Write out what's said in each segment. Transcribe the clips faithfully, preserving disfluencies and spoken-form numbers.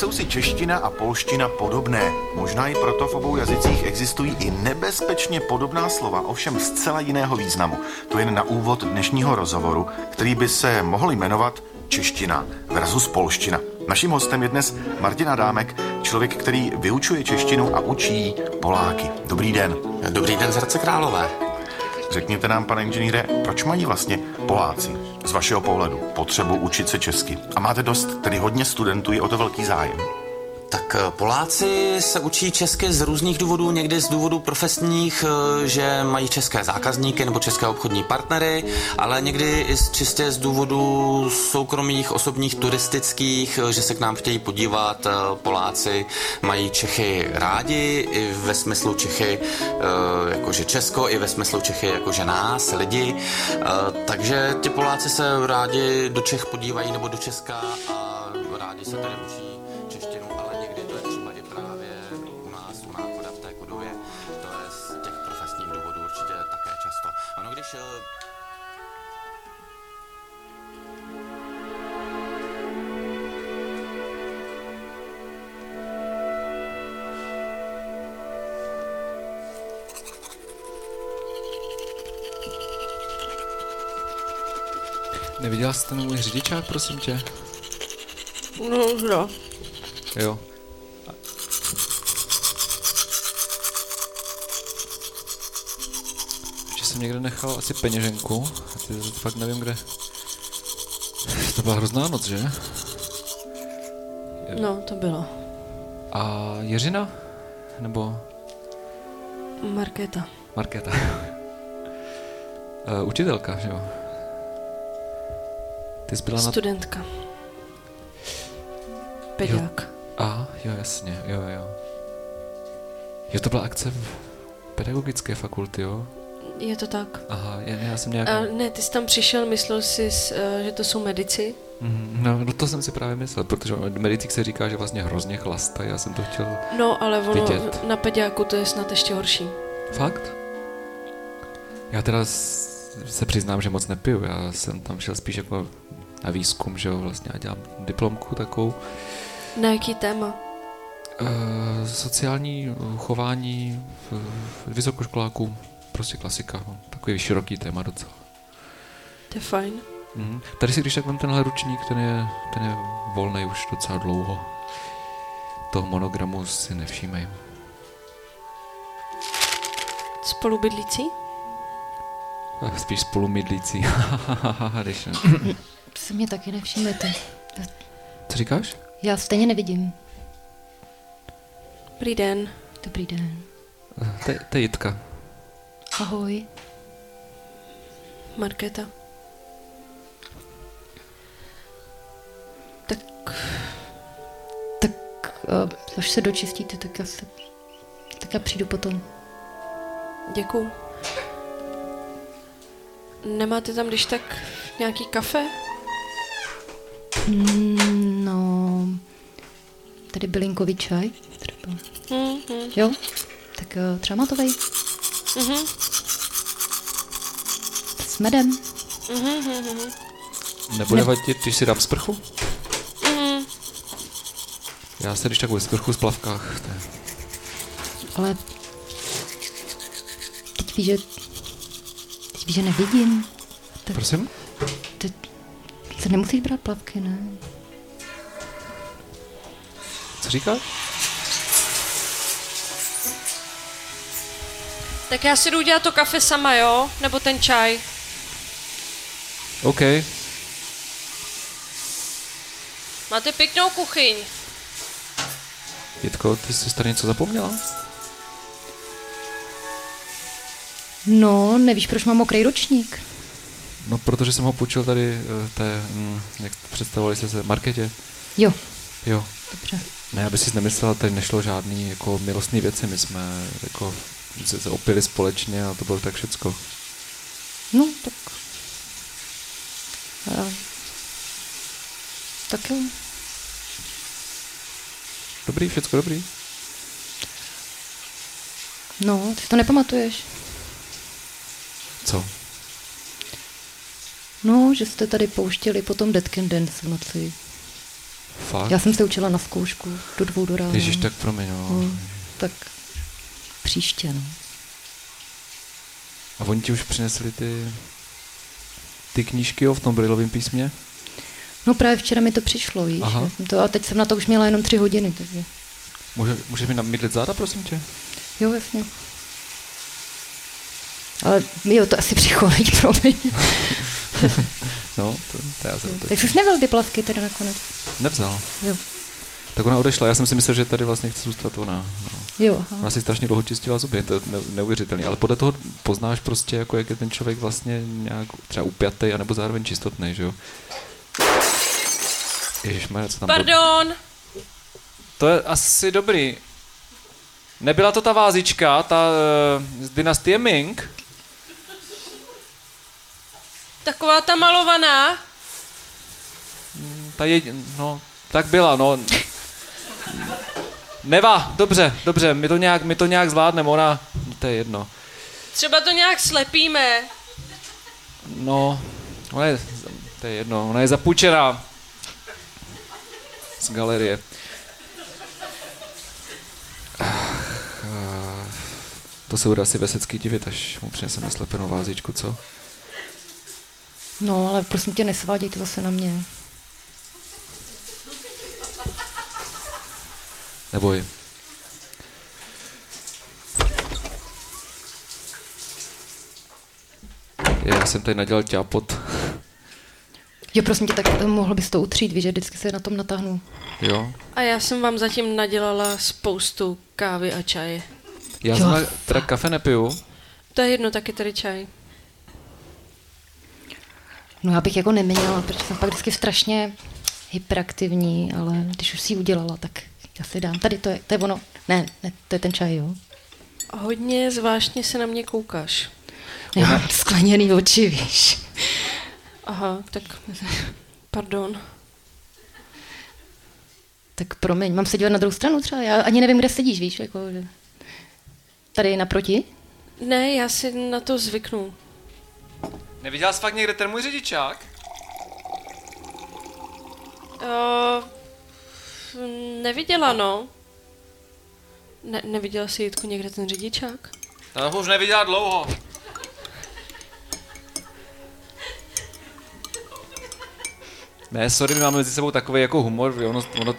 jsou si čeština a polština podobné. Možná i proto v obou jazycích existují i nebezpečně podobná slova, ovšem zcela jiného významu. To jen na úvod dnešního rozhovoru, který by se mohl jmenovat čeština versus polština. Naším hostem je dnes Martina Dámek, člověk, který vyučuje češtinu a učí Poláky. Dobrý den. Dobrý den z Hradce Králové. Řekněte nám, pane inženýre, proč mají vlastně Poláci z vašeho pohledu potřebu učit se česky? A máte dost, tedy hodně studentů, je o to velký zájem. Tak Poláci se učí česky z různých důvodů, někdy z důvodů profesních, že mají české zákazníky nebo české obchodní partnery, ale někdy i čistě z důvodů soukromých, osobních, turistických, že se k nám chtějí podívat. Poláci mají Čechy rádi, i ve smyslu Čechy jakože Česko, i ve smyslu Čechy jakože nás, lidi. Takže ti Poláci se rádi do Čech podívají nebo do Česka a rádi se tady učí. Neviděla jsi ten můj řidičák, prosím tě? No, jo. Jo. Ještě jsem někde nechal asi peněženku. A ty fakt nevím, kde. To byla hrozná noc, že? Jo. No, to bylo. A Jiřina? Nebo? Markéta. Markéta. Učitelka, že jo? Studentka. Na... Pedák. A, jo, jasně, jo, jo. Jo, to byla akce v pedagogické fakulty, jo? Je to tak. Aha, já, já jsem nějak... A ne, ty jsi tam přišel, myslel jsi, že to jsou medici? Mm, no, no, to jsem si právě myslel, protože medicích se říká, že vlastně hrozně chlasta, já jsem to chtěl vidět. No, ale ono vidět. Na pedáku to je snad ještě horší. Fakt? Já teda se přiznám, že moc nepiju, já jsem tam šel spíš jako... na výzkum, že jo, vlastně já dělám diplomku takovou. Na jaký téma? E, sociální chování vysokoškoláků, prostě klasika, no. Takový široký téma docela. To je fajn. Mm. Tady si když tak mám tenhle ručník, ten je, ten je volnej už docela dlouho. Toho monogramu si nevšímej. Spolubydlící? E, spíš spolumydlící, když ne. Se mě taky nevšimnete. Co říkáš? Já stejně nevidím. Dobrý den. Dobrý den. To, to je Jitka. Ahoj. Markéta. Tak... Tak, až se dočistíte, tak já, se, tak já přijdu potom. Děkuju. Nemáte tam když tak nějaký kafe? No, tady bylinkový čaj třeba. Mm-hmm. Jo, tak třeba matovej. Mm-hmm. S medem. Mm-hmm. Nebude ne- vadit, když si dám sprchu? Mm-hmm. Já se když tak ve sprchu v plavkách. Tak. Ale teď víš, že, teď víš, že nevidím. Tak... Prosím? Ty nemusíš brát plavky, ne? Co říkáš? Tak já si jdu udělat to kafe sama, jo? Nebo ten čaj? OK. Máte pěknou kuchyň. Jitko, ty jsi tady něco zapomněla? No, nevíš, proč mám mokrý ručník. No, protože jsem ho půjčil tady té, hm, jak představovali jste se, Marketě. Jo. Jo. Dobře. Ne, aby si nemyslela, tady nešlo žádný jako milostný věci, my jsme jako se, se opili společně a to bylo tak všecko. No, tak. A... Tak jo. Dobrý, všecko dobrý. No, ty to nepamatuješ. Co? No, že jste tady pouštěli potom Dead Can Dance v noci. Fakt? Já jsem se učila na zkoušku do dvou do rána. Ježiš, tak promiň. No. No, tak příště, no. A oni ti už přinesli ty, ty knížky jo, v tom brýlovém písmě? No právě včera mi to přišlo, víš. To, a teď jsem na to už měla jenom tři hodiny, takže. Může, můžeš mi namydlit záda, prosím tě? Jo, jasně. Ale jo, to asi přicholejí, promiň. No, to, to já jsem. Takže už nevzal ty plavky teda nakonec? Nevzal. Jo. Tak ona odešla, já jsem si myslel, že tady vlastně chce zůstat ona. No. Jo, aha. Ona si strašně dlouho čistila zuby, to je neuvěřitelný, ale podle toho poznáš prostě, jako jak je ten člověk vlastně nějak třeba upjatej, anebo zároveň čistotnej, že jo? Ježišmarja, co tam... Pardon! Do... To je asi dobrý. Nebyla to ta vázička, ta uh, z dynastie Ming? Taková ta malovaná? Ta je, no, tak byla, no. Neva, dobře, dobře, my to nějak, my to nějak zvládneme, ona, to je jedno. Třeba to nějak slepíme. No, ona je, to je jedno, ona je zapůjčená. Z galerie. To se bude asi Vesecký divit, až mu přineseme slepenou vázičku, co? No, ale prosím tě, nesváděj to zase na mě. Neboj. Já jsem tady nadělal ťápot. Jo, prosím tě, tak mohl bys to utřít, víš, že vždycky se na tom natáhnu. Jo. A já jsem vám zatím nadělala spoustu kávy a čaje. Já zna, teda kafe nepiju. To je jedno, taky tady čaj. No já bych jako neměnila, protože jsem pak vždycky strašně hyperaktivní, ale když už si ji udělala, tak já si dám. Tady to je, to je ono. Ne, ne, to je ten čaj, jo. Hodně zvláštně se na mě koukáš. Já mám skleněný oči, víš. Aha, tak pardon. Tak promiň, mám se dívat na druhou stranu třeba? Já ani nevím, kde sedíš, víš, jako... Že... Tady naproti? Ne, já si na to zvyknu. Neviděla jsi fakt někde ten můj řidičák? Uh, neviděla, no. Ne, neviděla jsi, Jitku, někde ten řidičák? Já už neviděla dlouho. Ne, sorry, my máme mezi sebou takový jako humor, ono, ono,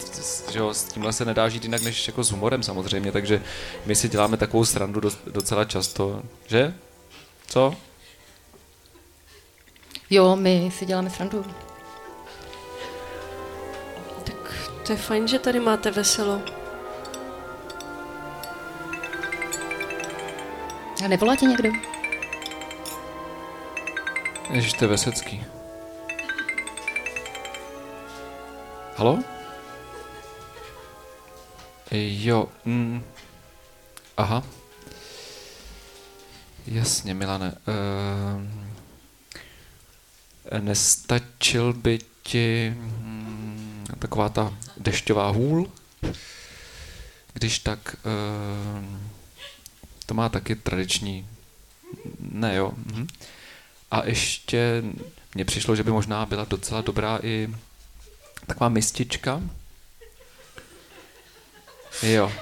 že jo, s tímhle se nedá žít jinak než jako s humorem samozřejmě, takže my si děláme takovou srandu do, docela často, že? Co? Jo, my si děláme srandu. Tak to je fajn, že tady máte veselo. A nevolá tě někdo? Ježiš, to je Vesecký. Halo? Jo, mm. Aha. Jasně, Milane. Ehm, nestačil by ti mm, taková ta dešťová hůl? Když tak, ehm, to má taky tradiční, ne jo. Mhm. A ještě mně přišlo, že by možná byla docela dobrá i taková mistička. Jo.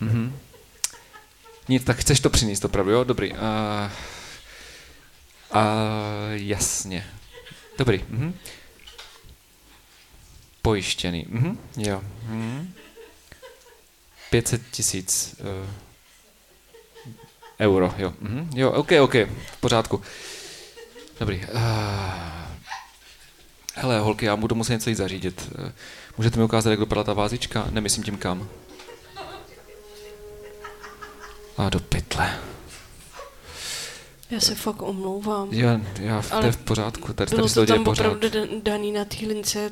Mhm. Nic, tak chceš to přinést opravdu, jo? Dobrý. A... A... Jasně. Dobrý. Mhm. Pojištěný. Mhm. Jo. Mhm. pět set tisíc uh, euro, jo. Mhm. Jo, ok, ok. V pořádku. Dobrý. Uh... Hele, holky, já budu muset něco jít zařídit. Můžete mi ukázat, jak dopadla ta vázička? Nemyslím tím kam. A do pytle. Já se fakt omlouvám. Já, já v, to je v pořádku. Tady, bylo tady to tam opravdu daný na té lince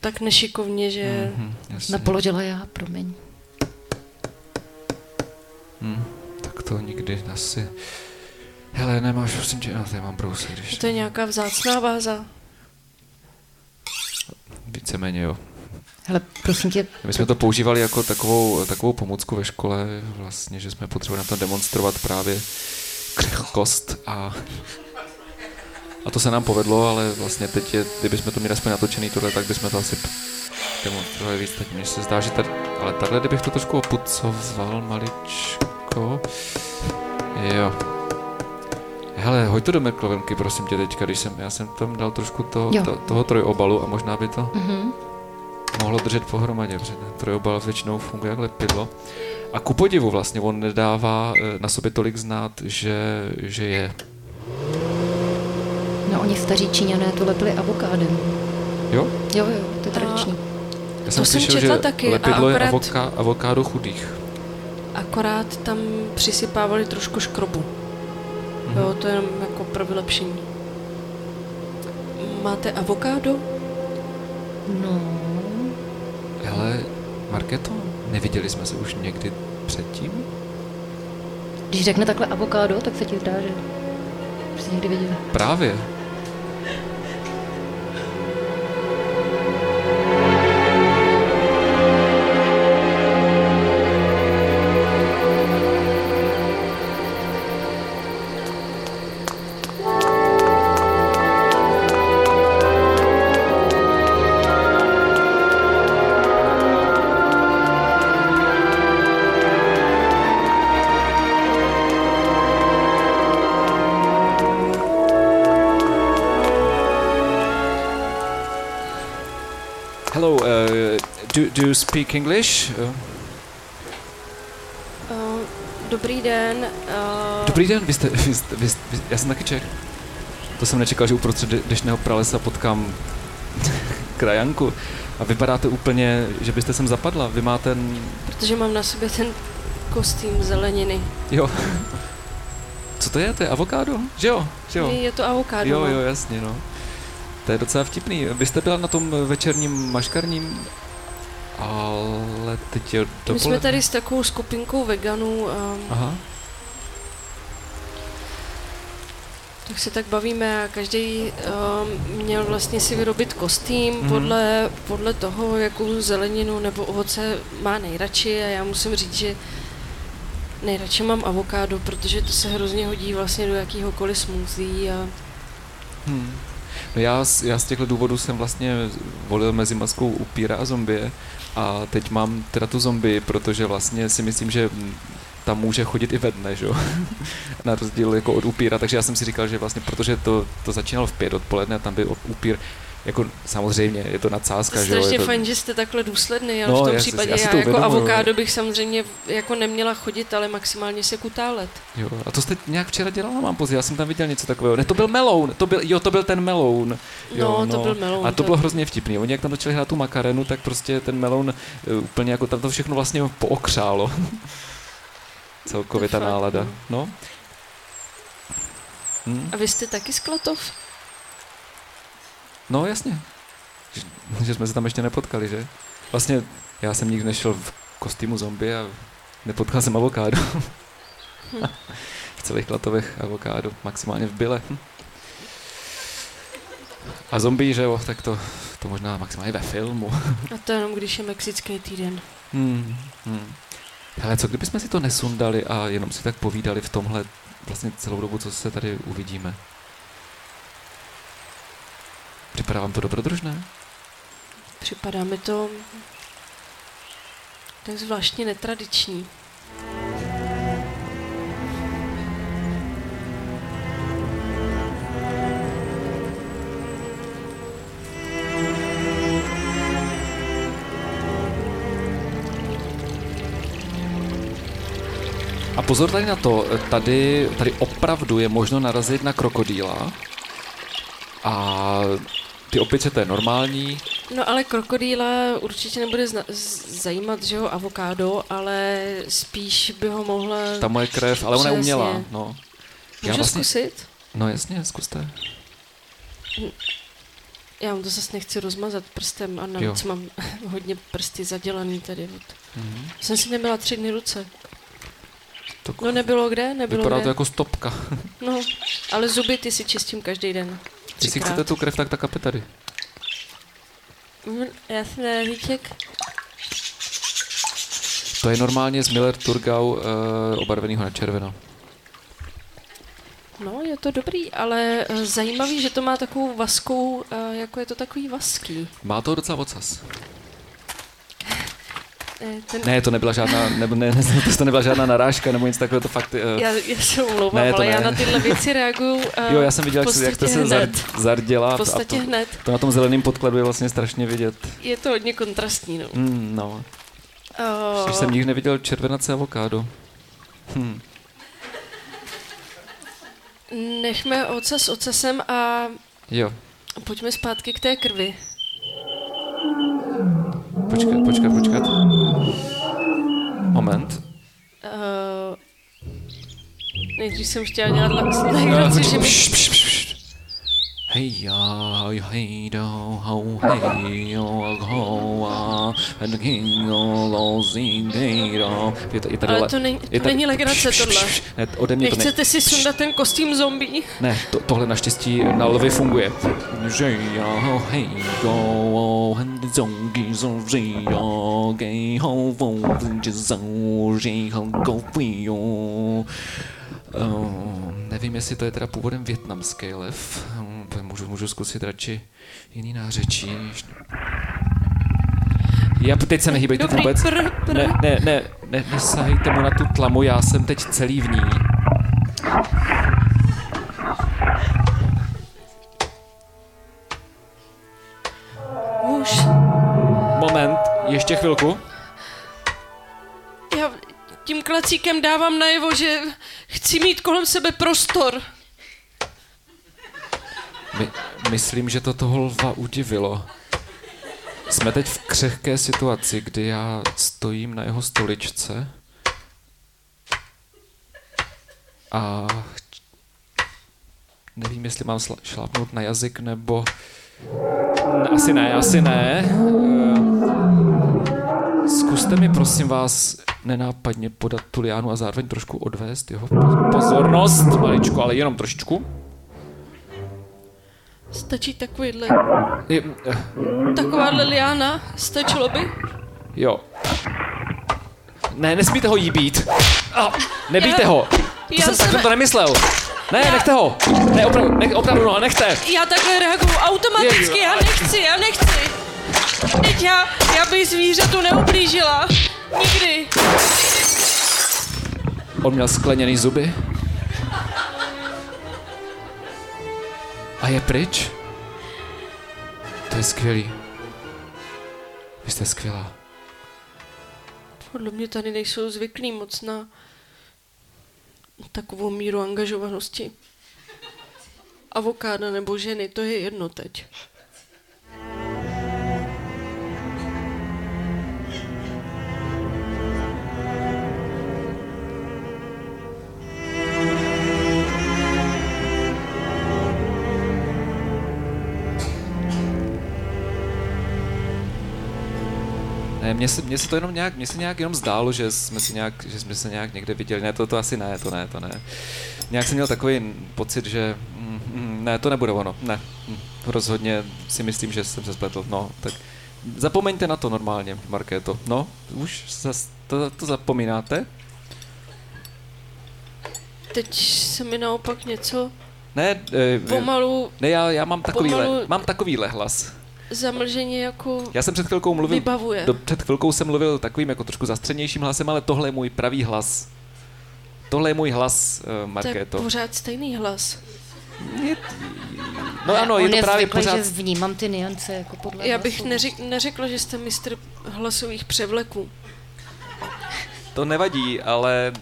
tak nešikovně, že... Mm-hmm, napoložila já, promiň. Hmm, tak to nikdy asi... Hele, nemáš, prosím tě, já mám brousy, když... To je nějaká vzácná váza. Víceméně jo. Hele, prosím tě... My jsme to používali jako takovou, takovou pomůcku ve škole, vlastně, že jsme potřebovali na to demonstrovat právě křehkost a, A to se nám povedlo, ale vlastně teď, je, kdybychom to měli aspoň natočený tohle, tak bychom to asi demonstrovali víc. Tak mně se zdá, že tady, ale takhle, kdybych to trošku opucoval maličko, jo. Hele, hoď to do mrklovenky, prosím tě teďka, když jsem, já jsem tam dal trošku toho, to, toho trojobalu a možná by to mm-hmm. mohlo držet pohromadě, protože ten trojobal většinou funguje jak lepidlo. A ku podivu vlastně, on nedává na sobě tolik znát, že, že je. No, oni staří Číňané to lepili avokádem. Jo? Jo, jo, to je tradiční. A já jsem slyšel, že taky, lepidlo je avoká, avokádo chudých. Akorát tam přisypávali trošku škrobu. Mm-hmm. Jo, to je jako pro vylepšení. Máte avokádo? No. Hele, Markéto, neviděli jsme se už někdy předtím? Když řekne takhle avokádo, tak se ti zdá, že už jsi někdy viděla. Právě. Do, do you speak English? Uh. Uh, dobrý den. Uh... Dobrý den, vy jste, vy jste, vy jste, vy jste, já jsem taky Čech. To jsem nečekal, že uprostřed deštného pralesa potkám krajanku. A vypadáte úplně, že byste sem zapadla. Vy máte... N... Protože mám na sobě ten kostým zeleniny. Jo. Co to je? To je avokádo? Že jo? Že jo? Je to avokádo. Jo, jo, jasně, no. To je docela vtipný. Vy jste byla na tom večerním maškarním... Ale teď je dopoledne. My jsme tady s takovou skupinkou veganů. Um, Aha. Tak se tak bavíme a každý um, měl vlastně si vyrobit kostým mm-hmm. podle, podle toho, jakou zeleninu nebo ovoce má nejradši. A já musím říct, že nejradši mám avokádo, protože to se hrozně hodí vlastně do jakýhokoliv smoothie. A... Hmm. No já, já z těchto důvodů jsem vlastně volil mezi maskou upíra a zombie a teď mám teda tu zombie, protože vlastně si myslím, že tam může chodit i ve dne, že jo? Na rozdíl jako od upíra, takže já jsem si říkal, že vlastně, protože to, to začínalo v pět odpoledne a tam byl upír, jako samozřejmě, je to nadsázka, že jo? Strašně fajn, že jste takhle důsledný, ale no, v tom já případě já, já to jako uvědomu, avokádo bych samozřejmě jako neměla chodit, ale maximálně se kutálet. Jo, a to jste nějak včera dělala, mám později, já jsem tam viděl něco takového. Ne, to byl meloun, to byl, jo, to byl ten meloun. Jo, no, no, to byl meloun. A to bylo hrozně vtipný, oni jak tam začali hrát tu makarenu, tak prostě ten meloun úplně jako tam to všechno vlastně pookřálo. Celkově ta nálada, no. Hm? A vy jste taky z Klatov? No jasně, že, že jsme se tam ještě nepotkali, že? Vlastně já jsem nikdy nešel v kostýmu zombie a nepotkal jsem avokádo. Hm. V celých Klatovech avokádo, maximálně v byle. Hm. A zombie, že jo, tak to, to možná maximálně ve filmu. A to jenom když je mexický týden. Hmm, hmm. Hele, co kdybychom si to nesundali a jenom si tak povídali v tomhle vlastně celou dobu, co se tady uvidíme? Připadá vám to dobrodružné? Připadá mi to tak zvláštně netradiční. A pozor tady na to, tady, tady opravdu je možno narazit na krokodýla a ty opice, to je normální. No ale krokodýla určitě nebude zna- z- zajímat, že jo, avokádo, ale spíš by ho mohla... Ta moje krev, ale ona uměla, no. Můžu vlastně... zkusit? No jasně, zkuste. Já vám to zase nechci rozmazat prstem a navíc jo. Mám hodně prsty zadělaný tady. Mm-hmm. Jsem si neměla tři dny ruce. To... No nebylo kde, nebylo Vypadá kde. To jako stopka. No, ale zuby ty si čistím každý den. Když si chcete tu krev, tak ta kape tady. Mm, jasné, víček. To je normálně z Miller Turgau e, obarvenýho na červeno. No, je to dobrý, ale zajímavý, že to má takovou vaskou, jako je to takový vaský. Má to docela ocas. Ten... Ne, to nebyla žádná, ne, ne, to nebyla žádná narážka nebo nic takového, to fakt... Uh... Já, já se omlouvám, ale ne. Já na tyhle věci reaguju uh, jo, já jsem viděl, jak to se zar, zardělá. V podstatě a to, hned. To na tom zeleném podkladu je vlastně strašně vidět. Je to hodně kontrastní, no. Mm, no. Oh. Když jsem nikdy neviděl červenace avokádo. Hm. Nechme ocas s ocasem a jo. Pojďme zpátky k té krvi. Počkat, počkat, počkat. Moment. Uh, nejdřív jsem chtěla dělat laxní legraci, že mi... Hej já, hej do, ho, hej jo, ho, a gingo, lo, zingejro. Ale to není, to není legrace tohle. Ne, ode mě to není. Nechcete si sundat ten kostým zombie? Ne, to, tohle naštěstí na lvy funguje. Že já, hej do, zongi, zongi, jo, gej, ho, vo, že zongi, ho, go, jo. Uh, nevím, jestli to je teda původem vietnamský lev. Můžu, můžu zkusit radši jiný nářečí. Já teď se nehýbejte vůbec. Pr, pr. Ne, ne, ne, ne, nesahejte mu na tu tlamu, já jsem teď celý v ní. Už. Moment, ještě chvilku. Já... Tím klacíkem dávám najevo, že chci mít kolem sebe prostor. My, myslím, že to toho lva udivilo. Jsme teď v křehké situaci, kdy já stojím na jeho stoličce a nevím, jestli mám sla- šlápnout na jazyk, nebo... Asi ne, asi ne. Zkuste mi, prosím vás, nenápadně podat tu liánu a zároveň trošku odvést jeho pozornost, maličku, ale jenom trošičku. Stačí takovýhle... Je, eh. Takováhle liána, stačilo by? Jo. Ne, nesmíte ho jí být. Ah, nebíjte já, ho. To jsem, jsem... tak to nemyslel. Ne, já... nechte ho. Ne, opravdu, ne, opravdu, no, nechte. Já takhle reaguju automaticky, já nechci, já nechci. Teď já, já bych zvířatu neublížila. Nikdy. On měl skleněný zuby. A je pryč? To je skvělý. Vy jste skvělá. Podle mě tady nejsou zvyklí moc na takovou míru angažovanosti. Avokáda nebo ženy, to je jedno teď. Mně se, mně se to jenom nějak, mně se nějak jenom zdálo, že jsme si nějak, že jsme se nějak někde viděli. Ne, to, to asi ne, to ne, to ne. Nějak jsem měl takový pocit, že mm, mm, ne, to nebude ono, ne. Mm, rozhodně si myslím, že jsem se spletl, no, tak zapomeňte na to normálně, Markéto. No, už zas, to, to zapomínáte? Teď se mi naopak něco... Ne, e, pomalu... Ne, já, já mám takovýhle, pomalu... mám takovýhle hlas. Zamlženě jako já jsem před chvilkou mluvil, vybavuje. Do, před chvilkou jsem mluvil takovým jako trošku zastřednějším hlasem, ale tohle je můj pravý hlas. Tohle je můj hlas, uh, Markéto. To je pořád stejný hlas. Je, no ano, on je to je právě zvyklý, pořád... že vnímám ty nuance jako podle já bych neři- neřekla, že jste mistr hlasových převleků. To nevadí, ale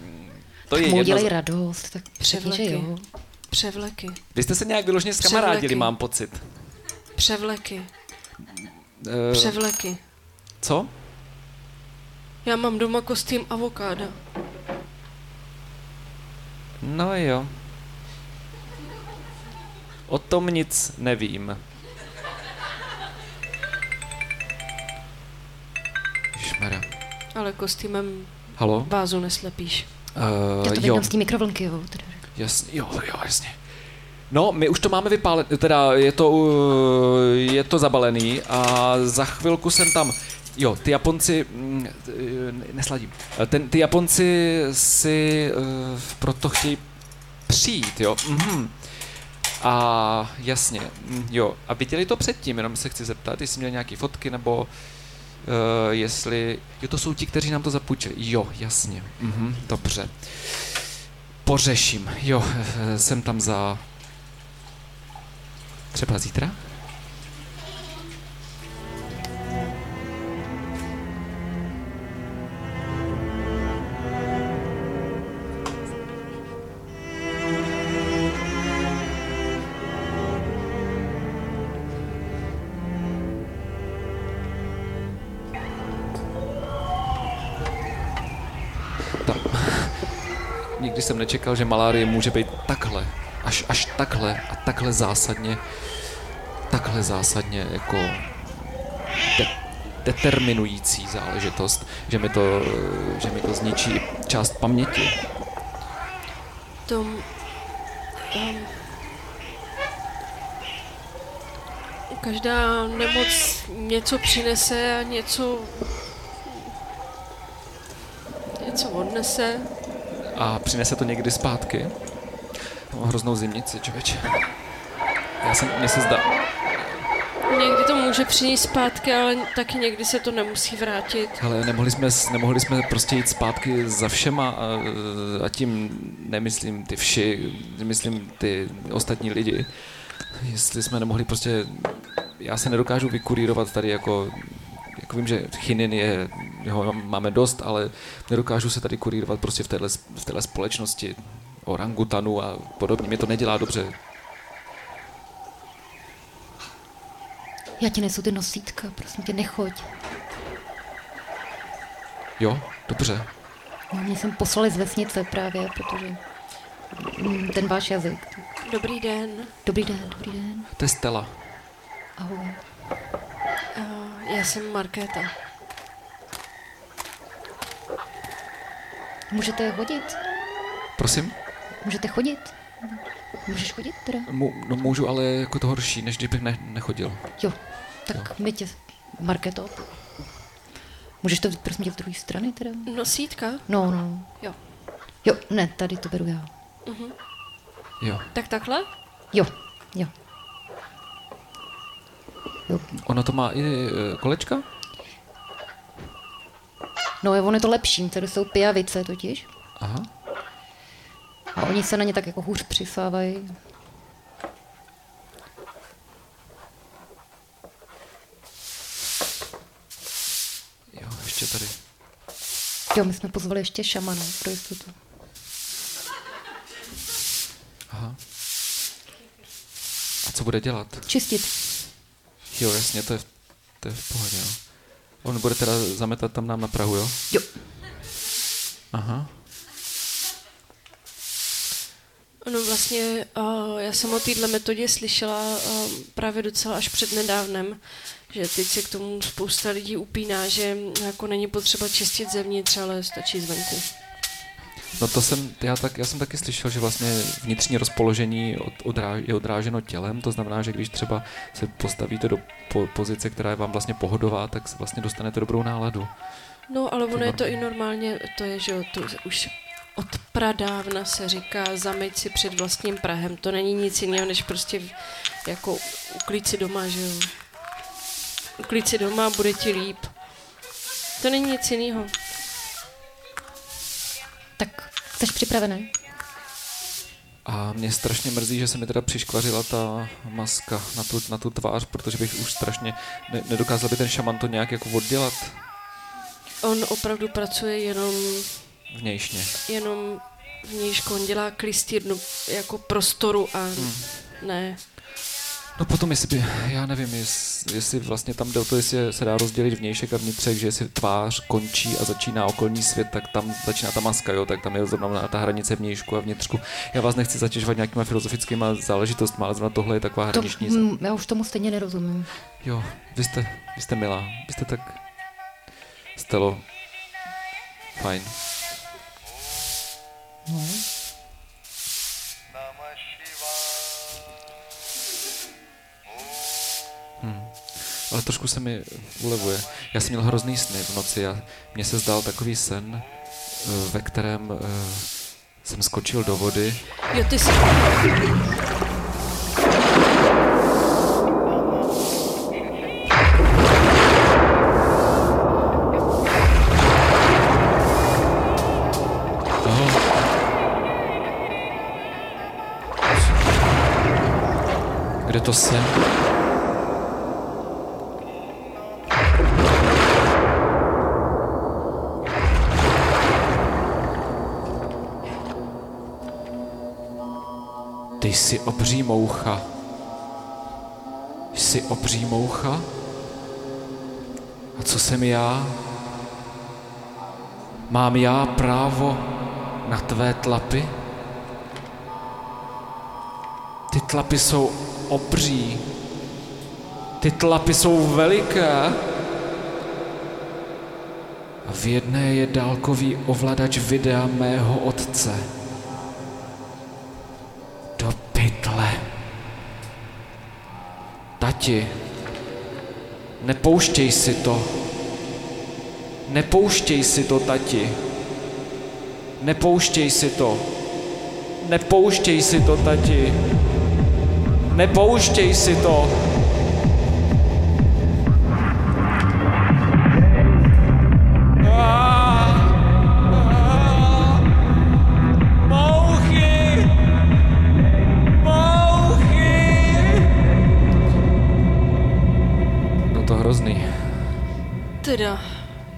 to tak je jedno... Tak dělej radost, tak převleky. Jo. Převleky. Vy jste se nějak vyloženě zkamarádili, mám pocit. Převleky. Převleky. Co? Já mám doma kostým avokáda. No jo. O tom nic nevím. Ježmara. Ale kostýmem halo? Vázu neslepíš. Uh, Já to vydám z té mikrovlnky, jo? Jasně, jo, jo, jasně. No, my už to máme vypálené, teda je to, uh, je to zabalený a za chvilku jsem tam, jo, ty Japonci, mm, nesladím, ten, ty Japonci si uh, proto chtějí přijít, jo, mhm. A jasně, jo. A viděli to předtím, jenom se chci zeptat, jestli měli nějaké fotky, nebo uh, jestli... Jo, to jsou ti, kteří nám to zapůjčili. Jo, jasně. Mhm, dobře. Pořeším. Jo, jsem tam za... Třeba zítra? Nikdy jsem nečekal, že malárie může být takhle, až, až takhle a takhle zásadně, takhle zásadně jako de- determinující záležitost, že mi, to, že mi to zničí část paměti. Tom, um, každá nemoc něco přinese a něco, něco odnese. A přinese to někdy zpátky? Mám hroznou zimnici, člověče. Já jsem, mně se zdá... Někdy to může přinést zpátky, ale taky někdy se to nemusí vrátit. Ale nemohli jsme, nemohli jsme prostě jít zpátky za všema a, a tím nemyslím ty vši, myslím ty ostatní lidi. Jestli jsme nemohli prostě... Já se nedokážu vykurírovat tady jako... Jako vím, že chinin je, jeho máme dost, ale nedokážu se tady kurírovat prostě v téhle, v téhle společnosti orangutanu a podobně. Mě to nedělá dobře. Já ti nesu ty nosítka, prosím tě, nechoď. Jo, dobře. No, mě jsem poslali z vesnice právě, protože ten váš jazyk. Dobrý den. Dobrý den, dobrý den. To je Stella. Ahoj. Já jsem Markéta. Můžete chodit? Prosím? Můžete chodit? Můžeš chodit teda? Mů, no můžu, ale jako to horší, než kdybych ne, nechodil. Jo, tak jo. My tě, Markéto. Můžeš to vzít, prosím tě, z druhé strany teda? Nosítka? No, no. Jo. Jo, ne, tady to beru já. Mhm. Jo. Tak takhle? Jo, jo. Ono to má i kolečka? No jo, ono je to lepší, tady jsou pijavice totiž. Aha. A oni se na ně tak jako hůř přisávají. Jo, ještě tady. Jo, my jsme pozvali ještě šamana pro jistotu. Aha. A co bude dělat? Čistit. Jo, jasně, to je, to je v pohodě, jo. On bude teda zametat tam nám na Prahu, jo? Jo. Aha. No vlastně, uh, já jsem o téhle metodě slyšela uh, právě docela až před nedávnem, že teď se k tomu spousta lidí upíná, že jako není potřeba čistit zevnitř, ale stačí zvenku. No to jsem, já, tak, já jsem taky slyšel, že vlastně vnitřní rozpoložení od, odráž, je odráženo tělem, to znamená, že když třeba se postavíte do po, pozice, která je vám vlastně pohodová, tak se vlastně dostanete dobrou náladu. No ale ono je to i normálně, to je, že to už od pradávna se říká, zameť si před vlastním prahem, to není nic jiného, než prostě jako uklid si doma, že jo. Uklid si doma, bude ti líp. To není nic jiného. Tak, jsi připravený? A mě strašně mrzí, že se mi teda přiškvařila ta maska na tu, na tu tvář, protože bych už strašně ne- nedokázal by ten šaman to nějak jako oddělat. On opravdu pracuje jenom... Vnějšně. Jenom vnějško, on dělá klistírnu jako prostoru a hmm. ne... No potom, jestli by, já nevím, jest, jestli vlastně tam jde o to, jestli se dá rozdělit vnějšek a vnitřek, že jestli tvář končí a začíná okolní svět, tak tam začíná ta maska, jo, tak tam je zrovna ta hranice vnějšku a vnitřku. Já vás nechci zatěžovat nějakýma filozofickýma záležitostmi, ale zrovna tohle je taková hraniční... To, m- já už tomu stejně nerozumím. Jo, vy jste, vy jste milá, vy jste tak... Stelo. Fajn. No. Hmm. Ale trošku se mi ulevuje. Já jsem měl hrozný sny v noci a mně se zdál takový sen, ve kterém uh, jsem skočil do vody. Jo, ty jsi... to se... Ty jsi obří moucha. Jsi obří moucha? A co jsem já? Mám já právo na tvé tlapy? Ty tlapy jsou obří. Ty tlapy jsou veliké. A v jedné je dálkový ovladač videa mého otce. Do pytle. Tati, nepouštěj si to. Nepouštěj si to, tati. Nepouštěj si to. Nepouštěj si to, tati. Nepouštěj si to. Teda,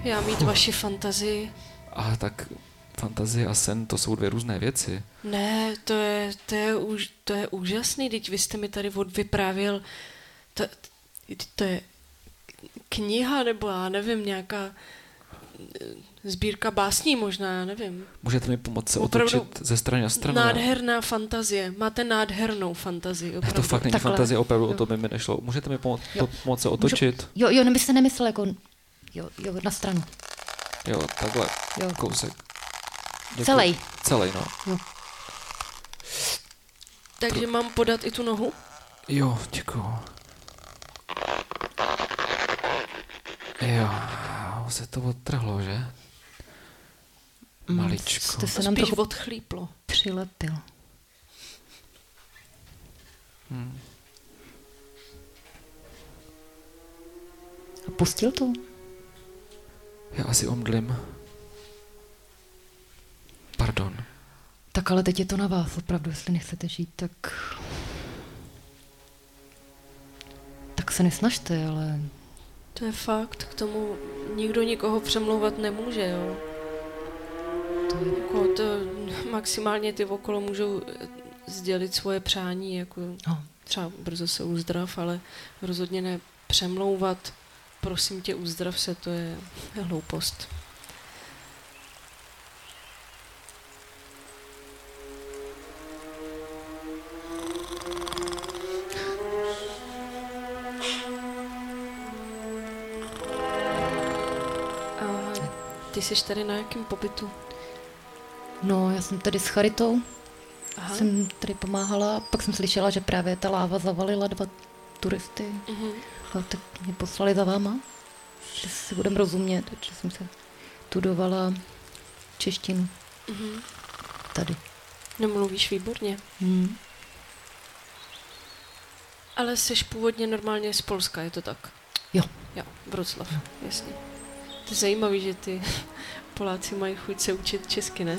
já mít vaši fantazii. A tak fantazie a sen, to jsou dvě různé věci. Ne, to je, to je, už, to je úžasný, teď vy jste mi tady odvyprávěl, to, to je kniha, nebo já nevím, nějaká sbírka básní možná, já nevím. Můžete mi pomoct se opravdu otočit ze strany na stranu? Nádherná fantazie, máte nádhernou fantazii. Opravdu. Ne, to fakt není takhle. Fantazie, opravdu jo. O to by mi nešlo. Můžete mi pomoct, pomoct se otočit? Můžu... Jo, jo, byste nemyslel jako... Jo, jo, na stranu. Jo, takhle, jo. Kousek. Děkuji. Celej. Celej, no. Jo. Takže Pro... mám podat i tu nohu? Jo, děkuji. Jo, se to odtrhlo, že? Maličko. Jste se nám spíš trochu odchlíplo. Přilepil. Hmm. A pustil to? Já asi omdlím. Pardon. Tak ale teď je to na vás, opravdu, jestli nechcete žít, tak... Tak se nesnažte, ale... To je fakt, k tomu nikdo nikoho přemlouvat nemůže, jo. To je... Jako to, maximálně ty okolo můžou sdělit svoje přání, jako no. Třeba brzo se uzdrav, ale rozhodně ne přemlouvat. Prosím tě, uzdrav se, to je hloupost. A ty jsi tady na jakém pobytu? No, já jsem tady s Charitou. Aha. Jsem tady pomáhala, pak jsem slyšela, že právě ta láva zavalila dva turisty. Mhm. A tak mě poslali za váma, že si budeme rozumět, že jsem se tudovala češtinu. Mm-hmm. Tady. Nemluvíš výborně. Mm. Ale jsi původně normálně z Polska, je to tak? Jo. Jo, Wrocław, jo. Jasně. To je zajímavý, že ty Poláci mají chuť se učit česky, ne?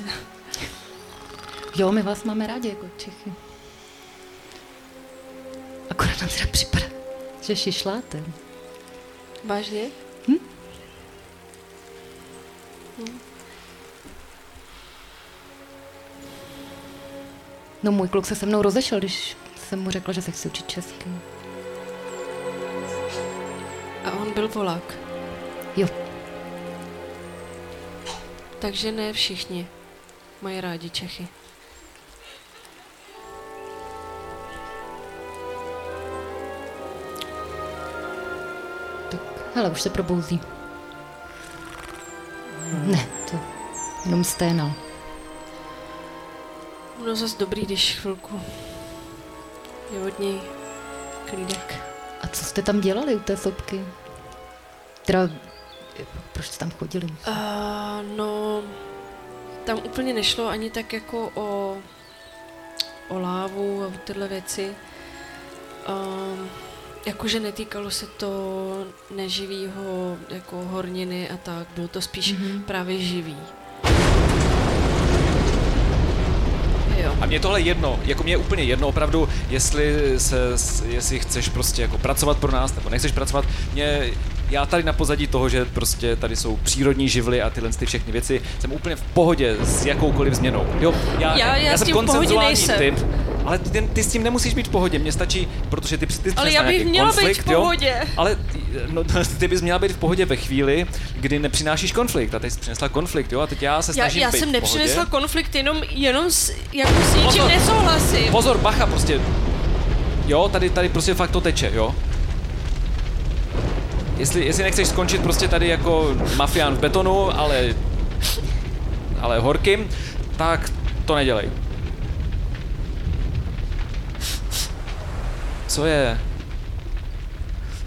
Jo, my vás máme rádi jako Čechy. Akorát nám teda připadá, že šišláte. Vážně? Hm? Hm. No, můj kluk se se mnou rozešel, když jsem mu řekla, že se chci učit česky. A on byl Polák? Jo. Takže ne všichni mají rádi Čechy. Hele, už se probouzí. Ne, to jenom sténal. No zas dobrý, když chvilku je od něj klídek. A co jste tam dělali u té sopky? Teda, proč jste tam chodili? Uh, no, tam úplně nešlo ani tak jako o, o lávu a o tyhle věci. Um, Jakože netýkalo se to neživýho, jako horniny a tak, bylo to spíš mm-hmm. právě živý. Jo. A mě tohle jedno, jako mě je úplně jedno opravdu, jestli, se, jestli chceš prostě jako pracovat pro nás, nebo nechceš pracovat, mě, já tady na pozadí toho, že prostě tady jsou přírodní živly a tyhle ty všechny věci, jsem úplně v pohodě s jakoukoliv změnou. Jo, já, já, já, já jsem koncentrovaný typ. Ale ty, ty s tím nemusíš být v pohodě, mně stačí, protože ty, ty ale já bych měla konflikt, být v pohodě. Jo? Ale no, ty bys měla být v pohodě ve chvíli, kdy nepřinášíš konflikt. A teď jsi přinesla konflikt, jo? A teď já se snažím já, já být v pohodě. Já jsem nepřinesla konflikt, jenom, jenom s, jako s ničím nesouhlasím. Pozor, bacha, prostě. Jo, tady, tady prostě fakt to teče, jo? Jestli, jestli nechceš skončit prostě tady jako mafián v betonu, ale, ale horkým, tak to nedělej. Co je?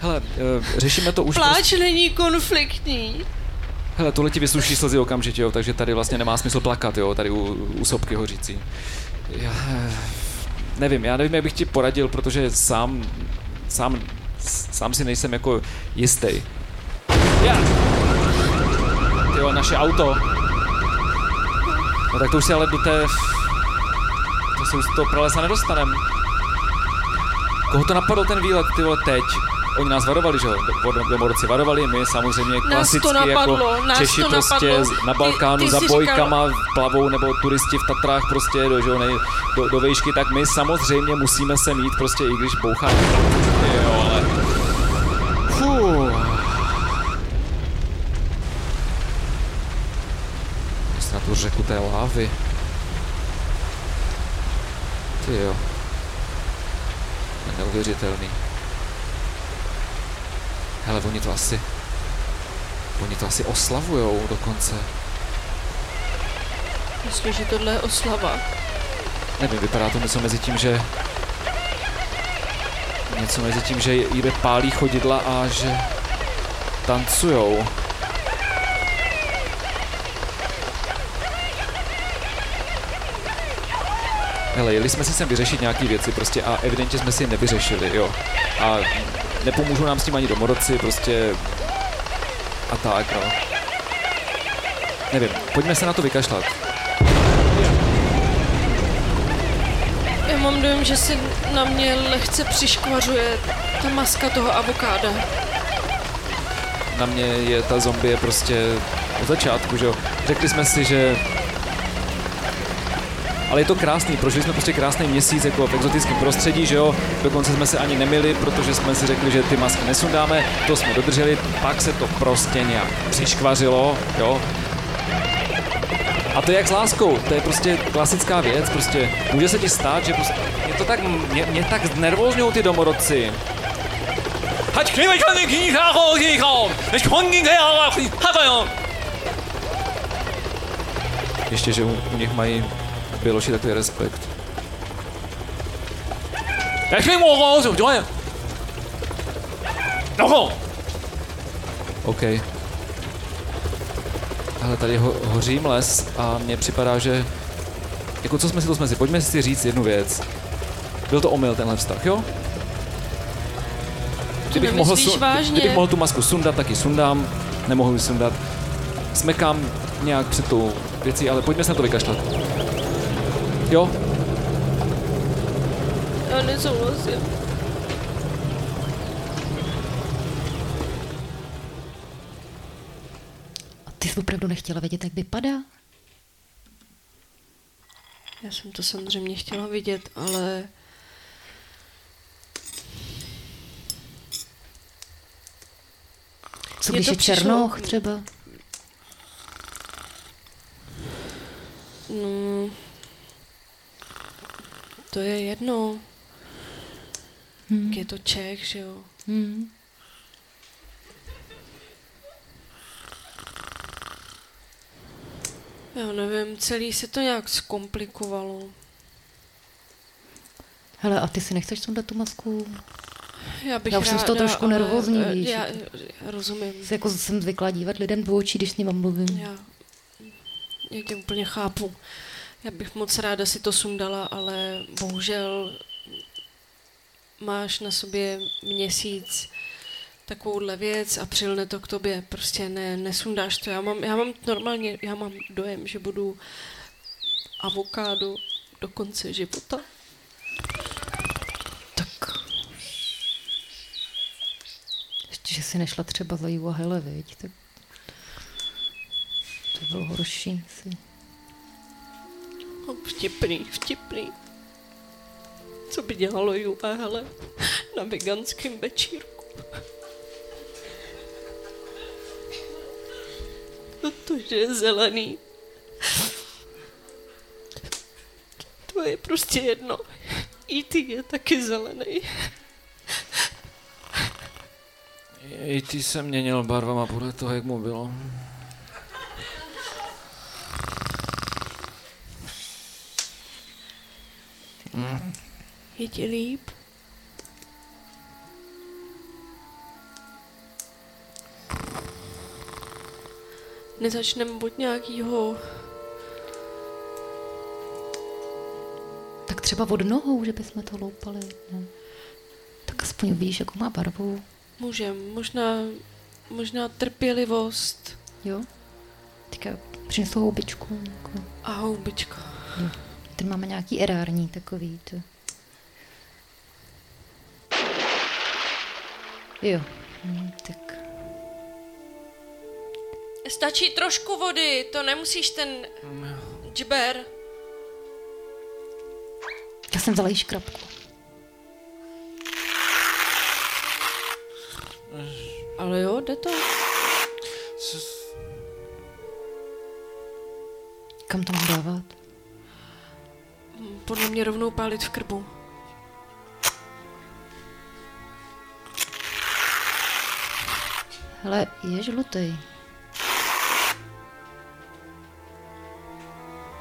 Hele, řešíme to už... Pláč prostě... není konfliktní. Hele, tohle ti vysluší slzy okamžitě, jo, takže tady vlastně nemá smysl plakat, jo, tady u, u sopky hořící. Já nevím, já nevím, jak bych ti poradil, protože sám, sám, sám si nejsem jako jistý. Já! Jo, naše auto. No tak to už si ale do té... To se už z toho pralesa nedostanem. Koho to napadl ten výlet, ty vole, teď? Oni nás varovali, že jo? Domorci varovali, my samozřejmě klasicky napadlo, jako Češi prostě na Balkánu ty, ty za bojkama říkal... plavou, nebo turisti v Tatrách prostě do, že jo, ne, do, do vejšky, tak my samozřejmě musíme se mít prostě, i když bouchá. Jo, ale... Fuh. Jsi na tu řeku té lávy. Ty jo. Neuvěřitelný. Hele, oni to asi... Oni to asi oslavujou dokonce. Myslím, že tohle je oslava. Nevím, vypadá to něco mezi tím, že... Něco mezi tím, že jde pálí chodidla a že... Tancujou. Hele, jeli jsme si sem vyřešit nějaký věci prostě a evidentně jsme si je nevyřešili, jo. A nepomůžou nám s tím ani domorodci, prostě... A tak, no. Nevím, pojďme se na to vykašlat. Já mám dojem, že si na mě lehce přiškvařuje ta maska toho avokáda. Na mě je ta zombie prostě od začátku, že jo. Řekli jsme si, že... Ale je to krásný, prožili jsme prostě krásný měsíc jako v exotickém prostředí, že jo, dokonce jsme se ani nemili, protože jsme si řekli, že ty masky nesundáme, to jsme dodrželi, pak se to prostě nějak přiškvařilo, jo. A to je jak s láskou, to je prostě klasická věc, prostě může se ti stát, že prostě, mě to tak, mě, mě tak nervózňují ty domorodci. Ještě, že u, u nich mají Běloši takový respekt. OK. Ale tady ho, hořím les a mně připadá, že... Jako co jsme si to jsme si, pojďme si říct jednu věc. Byl to omyl tenhle vztah, jo? Kdybych mohl, sun- kdybych mohl tu masku sundat, tak ji sundám. Nemohu ji sundat. Smekám nějak před tou věcí, ale pojďme se na to vykašlat. Jo? Já nesouhlasím. A ty jsi opravdu nechtěla vědět, jak vypadá? Já jsem to samozřejmě chtěla vidět, ale... Co když je černoch třeba? No... To je jedno. Hmm. Je to Čech, že jo? Hmm. Já nevím, celý se to nějak zkomplikovalo. Hele, a ty si nechceš sundat tu masku? Já bych já už ráda, jsem z toho trošku nervózní, víš? Já, já rozumím. Jako jsem zvyklá dívat lidem do očí, když s nima mluvím. Já, já tě úplně chápu. Já bych moc ráda si to sundala, ale bohužel máš na sobě měsíc takovouhle věc a přilne to k tobě. Prostě ne, nesundáš to. Já mám, já mám normálně, já mám dojem, že budu avokádu do konce života. Tak. Ještě, že si nešla třeba za Jivu a Hele, viď? Tak... To bylo horší. Si. Vtipný, vtipný. Co by dělalo Jivu a Hele na veganském večírku? Protože je zelený. To je prostě jedno. I ty je taky zelený. I ty se měnil barvama podle toho, jak mu bylo. Mm. Je ti líp? Nezačneme buď nějakýho... Tak třeba od nohou, že bychom to loupali. No. Tak aspoň víš, jakou má barvu. Můžem, možná, možná trpělivost. Jo? Teďka přinesl houbičku. Jako. A houbička. Jo. Tady máme nějaký erární takový. To... Jo, no, tak... Stačí trošku vody, to nemusíš ten džber. Já jsem vzala jí škrabku. Ale jo, jde to. Kam to mám dávat? Podle mě rovnou pálit v krbu. Hele, je žlutej.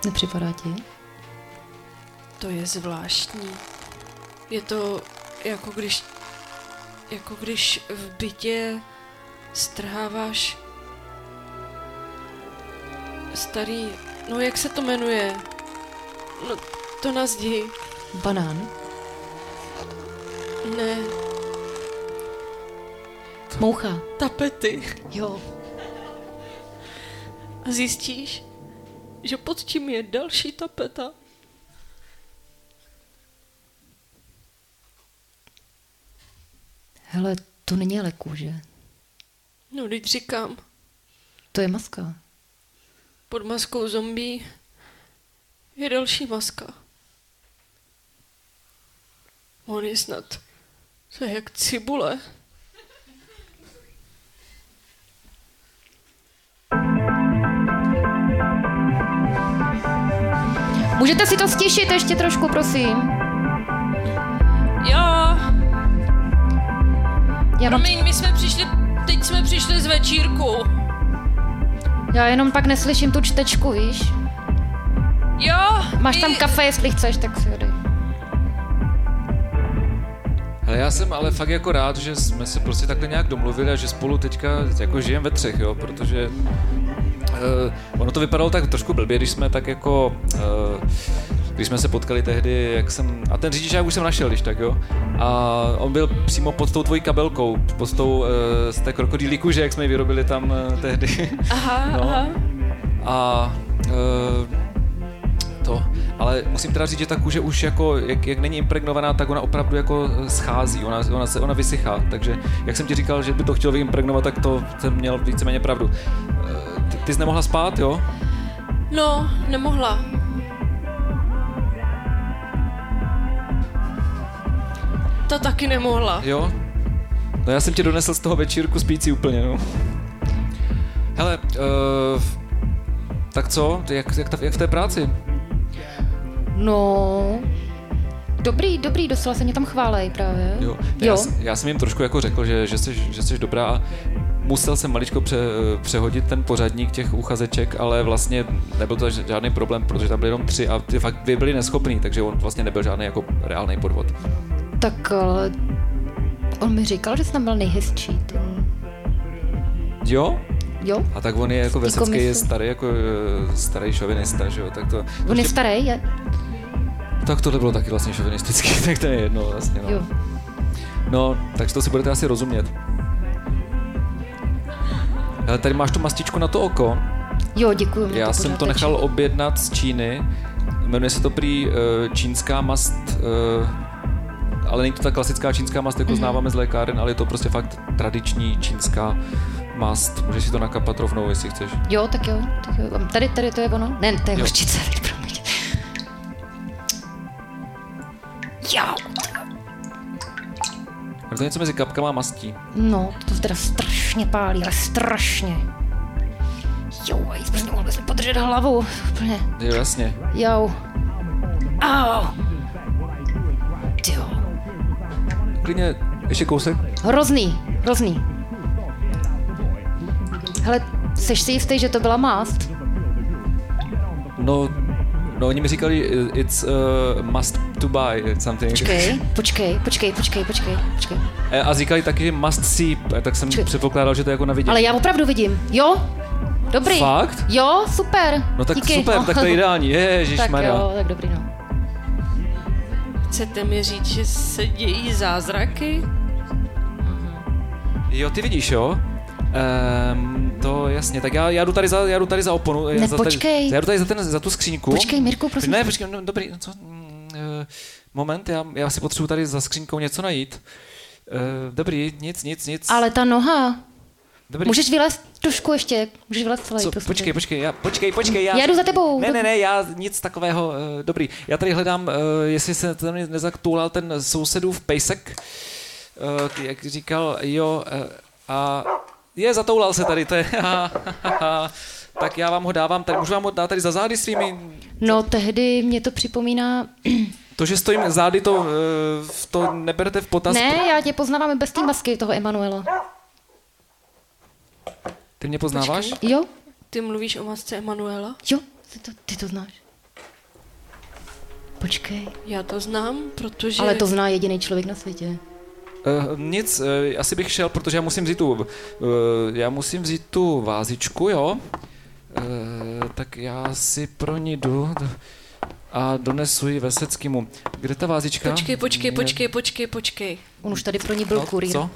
Nepřipadá ti? To je zvláštní. Je to jako když, jako když v bytě strháváš starý, no jak se to jmenuje? No to na zdi. Banán? Ne. Moucha. Tapety. Jo. Zjistíš, že pod tím je další tapeta. Hele, to není ale kůže. No, teď říkám. To je maska. Pod maskou zombí je další maska. On je snad, to je jak cibule. Můžete si to stišit ještě trošku, prosím? Jo. Já promiň, t... my jsme přišli, teď jsme přišli z večírku. Já jenom pak neslyším tu čtečku, víš? Jo. Máš my... tam kafe, jestli chceš, tak si ho dej. Hele, já jsem ale fakt jako rád, že jsme se prostě takhle nějak domluvili a že spolu teďka jako žijeme ve třech, jo, protože... Uh, ono to vypadalo tak trošku blbě, když jsme tak jako, uh, když jsme se potkali tehdy, jak jsem, a ten řidič já už jsem našel, když tak jo, a on byl přímo pod tou tvojí kabelkou, pod tou, uh, z té krokodýlí kůže, jak jsme ji vyrobili tam uh, tehdy. Aha, no. aha. A uh, to, ale musím teda říct, že ta kůže už jako, jak, jak není impregnovaná, tak ona opravdu jako schází, ona, ona, se, ona vysychá, takže jak jsem ti říkal, že by to chtěl vyimpregnovat, tak to jsem měl víceméně pravdu. Uh, Ty jsi nemohla spát, jo? No, nemohla. Ta taky nemohla. Jo? No já jsem tě donesl z toho večírku spící úplně, no. Hele, uh, tak co? Jak, jak, ta, jak v té práci? No... Dobrý, dobrý, dostala se mě tam chválej právě. Jo. Já, jo. já jsem jim trošku jako řekl, že, že, jsi, že jsi dobrá a... Musel jsem maličko pře, přehodit ten pořadník těch uchazeček, ale vlastně nebyl to žádný problém, protože tam byly jenom tři a ty fakt dvě byly neschopný, takže on vlastně nebyl žádný jako reálný podvod. Tak ale on mi říkal, že jsi tam byl nejhezčí. To... Jo? Jo. A tak on je jako vesecký, je starý, jako starý šovinista, že jo? Tak to, on je starý? Je... Tak tohle bylo taky vlastně šovinistický, tak to je jedno vlastně. No. Jo. No, tak to si budete asi rozumět. Hele, tady máš tu mastičku na to oko. Jo, děkuji. Já to jsem to nechal objednat z Číny. Jmenuje se to prý čínská mast, ale není to ta klasická čínská mast, jako mm-hmm. znáváme z lékáren, ale je to prostě fakt tradiční čínská mast. Můžeš si to nakapat rovnou, jestli chceš. Jo, tak jo. Tak jo. Tady, tady to je ono? Ne, to je hořčice. Jo. Ale to něco mezi kapkama a mastí. No, to teda strašně pálí, ale strašně. Jo, a jí prostě mohl bys podržet hlavou, úplně. Jo, jasně. Jo. Au. Jo. Klidně, ještě kousek. Hrozný, hrozný. Hele, seš si jistý, že to byla mast? No, no oni mi říkali, it's uh, must to buy something. Počkej, počkej, počkej, počkej, počkej, počkej. A říkali taky, že must see, tak jsem počkej. Předpokládal, že to je jako na vidění. Ale já opravdu vidím, jo? Dobrý. Fakt? Jo, super. No tak díky. Super, no. Tak to je ideální. Ježišmarja. Tak jo, tak dobrý, no. Chcete mi říct, že se dějí zázraky? Jo, ty vidíš, jo? Um, to jasně, tak já, já, jdu tady za, já jdu tady za oponu. Ne, za, počkej. Já jdu tady za, ten, za tu skříňku. Počkej, Mirku, prosím. Ne, počkej, no, dobrý, no, co? Moment, já, já si potřebuji tady za skříňkou něco najít. Uh, dobrý, nic, nic, nic. Ale ta noha. Dobrý. Můžeš vylézt trošku ještě, můžeš vylézt celý. Co, prostě. Počkej, počkej, já, počkej, počkej. Já, já jdu za tebou. Ne, ne, ne, já nic takového, uh, dobrý. Já tady hledám, uh, jestli se tam nezaktulal ten sousedův pejsek, uh, jak říkal, jo, uh, a je, zatoulal se tady, to je, ha, ha, ha, tak já vám ho dávám tady, můžu vám ho dát tady za zády svými? No, tehdy mě to připomíná... To, že stojím zády, to, uh, to neberte v potaz. Ne, já tě poznávám bez té masky toho Emanuela. Ty mě poznáváš? Počkej, jo. Ty mluvíš o masce Emanuela? Jo, ty to, ty to znáš. Počkej. Já to znám, protože... Ale to zná jediný člověk na světě. Uh, nic, uh, asi bych šel, protože já musím vzít tu, uh, já musím vzít tu vázičku, jo. Uh, tak já si pro ní jdu a donesu ji Veseckému. Kde ta vázička? Počkej, počkej, počkej, počkej, počkej. On už tady pro ní byl no, kurýr. Co?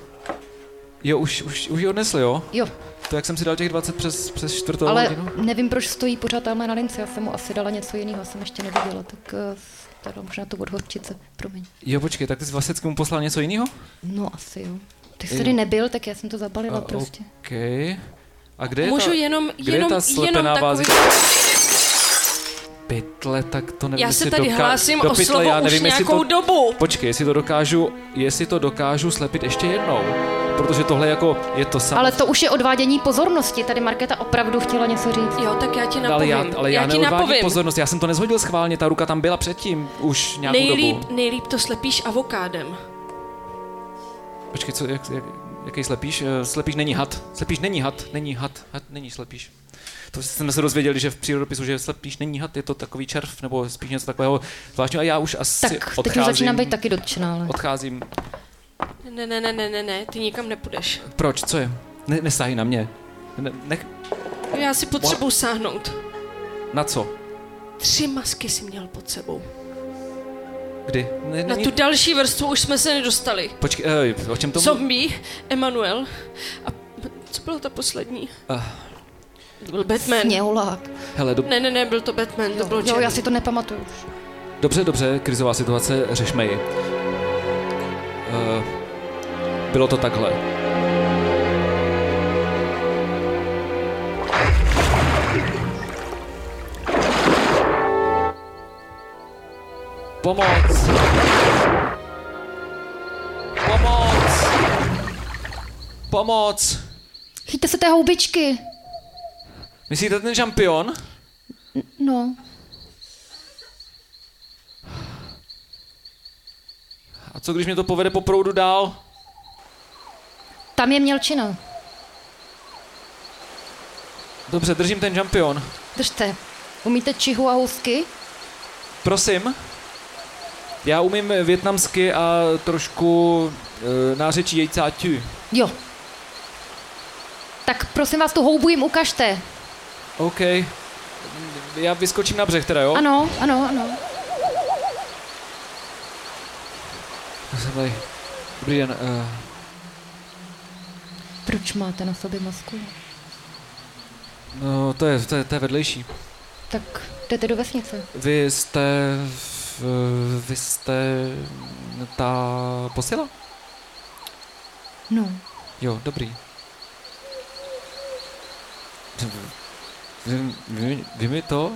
Jo, už, už, už ji odnesli, jo? Jo. To jak jsem si dal těch dvacet přes, přes čtvrtou ale hodinu? Ale nevím, proč stojí pořád tamhle na lince, já jsem mu asi dala něco jiného, já jsem ještě neviděla, tak tady možná to od horčice, promiň. Jo, počkej, tak ty jsi Vaseckému poslal něco jiného? No asi jo. Ty jsi tady nebyl, tak já jsem to zabalila a, prostě. Okej. Okay. A kde je Můžu ta, jenom, kde jenom, je ta slepená vázička? Pytle, tak to nevím, já se tady doka- hlásím do pytle, o slovo já nevím, už nějakou to, dobu. Počkej, jestli to dokážu, jestli to dokážu slepit ještě jednou. Protože tohle jako je to samé. Ale to už je odvádění pozornosti. Tady Markéta opravdu chtěla něco říct. Jo, tak já ti napovím. Ale já, ale já, já ti napovím. Pozornost. Já jsem to nezhodil schválně, ta ruka tam byla předtím už nějakou nejlíp, dobu. Nejlíp to slepíš avokádem. Počkej, co, jak, jak, jaký slepíš? Slepíš není had. Slepíš není had. Není had. Had není slepíš. To jsme se dozvěděli, že v přírodopisu, že slepíš není had, je to takový červ, nebo spíš něco takového zvláštního. A já už asi tak, odcházím. Tak, teď začínám být taky dotčená, ale... Odcházím. Ne, ne, ne, ne, ne, ne, ty nikam nepůjdeš. Proč, co je? Ne, nesáhni na mě. Ne, nech... Já si potřebuji What? sáhnout. Na co? Tři masky jsi měl pod sebou. Kdy? Ne, na není... tu další vrstvu už jsme se nedostali. Počkej, ej, o čem to... Zombie, Emanuel a co bylo ta poslední? Uh. Byl Batman. Sněhulák. Hele, do... Ne, ne, ne, byl to Batman, jo, to bylo jo, černý. Já si to nepamatuju už. Dobře, dobře, krizová situace, řešme ji. Uh, bylo to takhle. Pomoc! Pomoc! Pomoc! Chyťte se té houbičky! Myslíte ten šampion? No. A co, když mě to povede po proudu dál? Tam je mělčina. Dobře, držím ten šampion. Držte. Umíte čihu a housky? Prosím. Já umím vietnamsky a trošku e, nářečí jejcáťu. Jo. Tak prosím vás, tu houbu jim ukažte. OK. Já vyskočím na břeh teda, jo? Ano, ano, ano. Dobrý den. Uh... Proč máte na sobě masku? No, to je, to je, to je vedlejší. Tak jdete do vesnice. Vy jste... Vy jste... ta posila? No. Jo, dobrý. Vy, vy, vy mi to?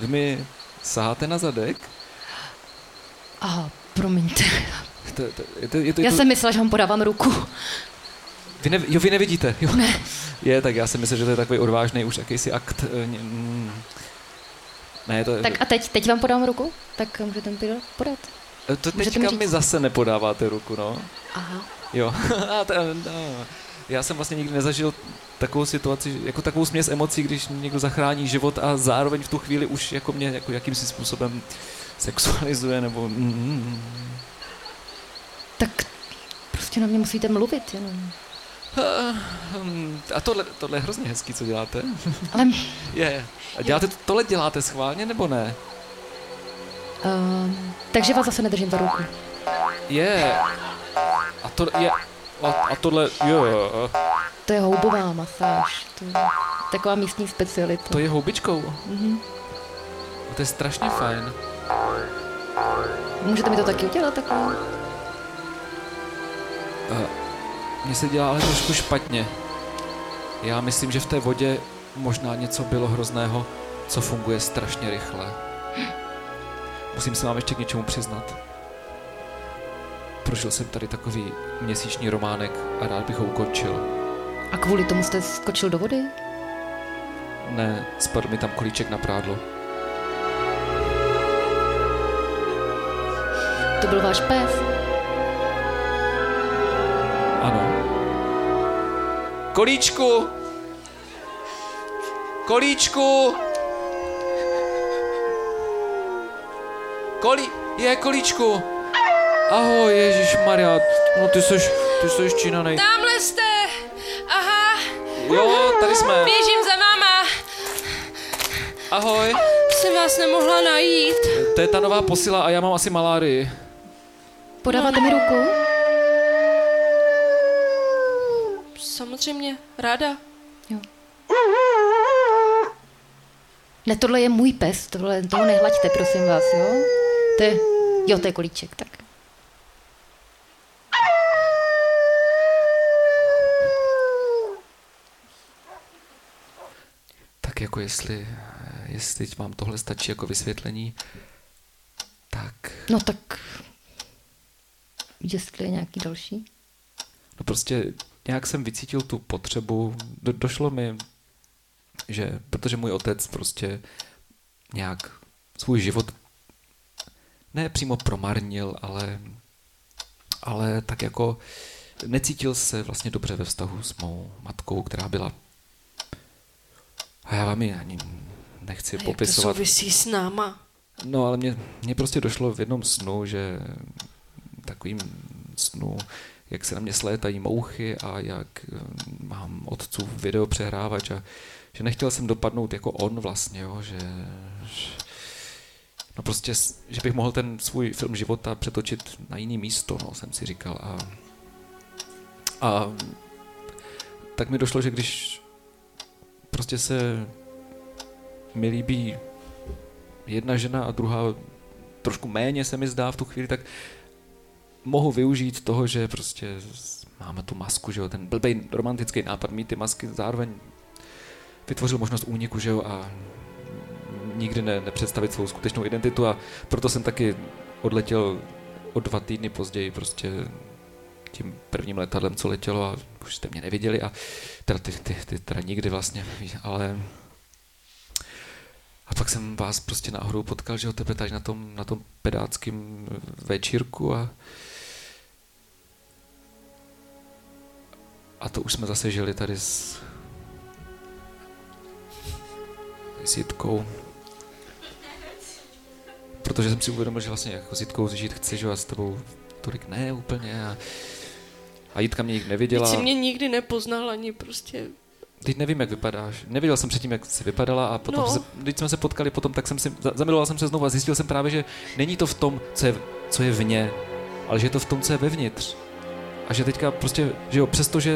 Vy mi saháte na zadek? Aha, promiňte. To, to, to, je to, já to... jsem myslela, že vám podávám ruku. Vy ne, jo, vy nevidíte. Jo. Ne. Je, tak já si myslím, že to je takový odvážný už jakýsi akt. Mm. Ne, to... Tak a teď, teď vám podám ruku? Tak můžete mi podat. To teďka mi zase nepodáváte ruku, no. Aha. Jo. Já jsem vlastně nikdy nezažil takovou situaci, jako takovou směs emocí, když někdo zachrání život a zároveň v tu chvíli už jako mě jako jakýmsi způsobem sexualizuje, nebo... Mm. Tak prostě na mě musíte mluvit, jenom. A tohle, tohle je hrozně hezký, co děláte. Ale... Je. A děláte, tohle děláte schválně, nebo ne? Uh, takže vás zase nedržím za ruku. Je. A to je... A, a tohle, jo. To je houbová masáž. To je taková místní specialita. To je houbičkou? Mhm. A to je strašně fajn. Můžete mi to taky udělat, takovou? Mně se dělá ale trošku špatně. Já myslím, že v té vodě možná něco bylo hrozného, co funguje strašně rychle. Musím se vám ještě k něčemu přiznat. Prožil jsem tady takový měsíční románek a rád bych ho ukončil. A kvůli tomu jste skočil do vody? Ne, spadl mi tam kolíček na prádlo. To byl váš pes? Ano. Kolíčku! Kolíčku! Kolí... Je, kolíčku! Ahoj, ježišmarja, no ty seš, ty seš činanej. Tamhle jste, aha. Jo, tady jsme. Běžím za váma. Ahoj. Jsem vás nemohla najít. To je ta nová posila a já mám asi malárii. Podáváte mi ruku? Samozřejmě, ráda. Jo. Ne, tohle je můj pes, tohle, toho nehlaďte, prosím vás, jo? To je, jo, to je kolíček, tak. Jako jestli, jestli vám tohle stačí jako vysvětlení, tak... No tak, jestli je nějaký další? No prostě nějak jsem vycítil tu potřebu, do, došlo mi, že protože můj otec prostě nějak svůj život ne přímo promarnil, ale, ale tak jako necítil se vlastně dobře ve vztahu s mou matkou, která byla... A já vám ji ani nechci a popisovat. A jak to souvisí s náma? No, ale mě, mě prostě došlo v jednom snu, že takovým snu, jak se na mě slétají mouchy a jak mám otcův videopřehrávač a že nechtěl jsem dopadnout jako on vlastně, jo, že, no prostě, že bych mohl ten svůj film života přetočit na jiný místo, no, jsem si říkal. A, a tak mi došlo, že když prostě se mi líbí jedna žena a druhá trošku méně se mi zdá v tu chvíli, tak mohu využít toho, že prostě máme tu masku, že jo, ten blbej romantický nápad mít ty masky zároveň vytvořil možnost úniku, že jo, a nikdy ne, nepředstavit svou skutečnou identitu a proto jsem taky odletěl o dva týdny později prostě tím prvním letadlem, co letělo a už jste mě neviděli a teda ty, ty, ty teda nikdy vlastně, ale a pak jsem vás prostě náhodou potkal, že o tebe tady na tom, na tom pedáckým večírku a a to už jsme zase žili tady s s Jitkou, protože jsem si uvědomil, že vlastně jako s Jitkou žít chci, že a s tebou tolik ne úplně a a Jitka mě nikdy neviděla. Teď si mě nikdy nepoznal ani prostě. Teď nevím, jak vypadáš. Neviděl jsem předtím, jak jsi vypadala a potom, no. se, když jsme se potkali potom, tak jsem si, zamiloval jsem se znovu a zjistil jsem právě, že není to v tom, co je, co je vně, ale že je to v tom, co je vevnitř. A že teďka prostě, že jo, přestože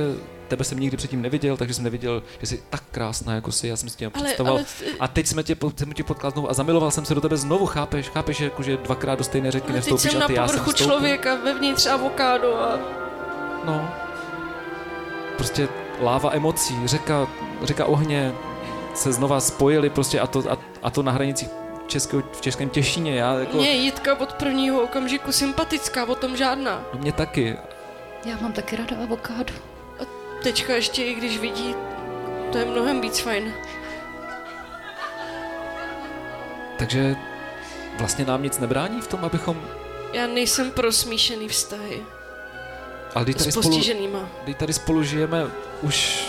tebe jsem nikdy předtím neviděl, takže jsem neviděl, že jsi tak krásná, jako jsi, já jsem si tě představoval. Ale... A teď jsme tě, tě potkal znovu a zamiloval jsem se do tebe znovu, chápeš, chápeš, jako, že dvakrát do stejné řeky nevstoupíš a ty já jsem vstoupil. Člověka, vevnitř avokádo a... No. Prostě láva emocí, řeka, řeka ohně se znova spojily prostě a to, a, a to na hranicích Českého, v Českém Těšíně. Já jako... Mně Jitka od prvního okamžiku sympatická, o tom žádná. Mně taky. Já mám taky ráda avokádo. A tečka ještě, i když vidí, to je mnohem víc fajn. Takže vlastně nám nic nebrání v tom, abychom... Já nejsem pro smíšený vztahy. Ale když tady, spolu, když tady spolu žijeme už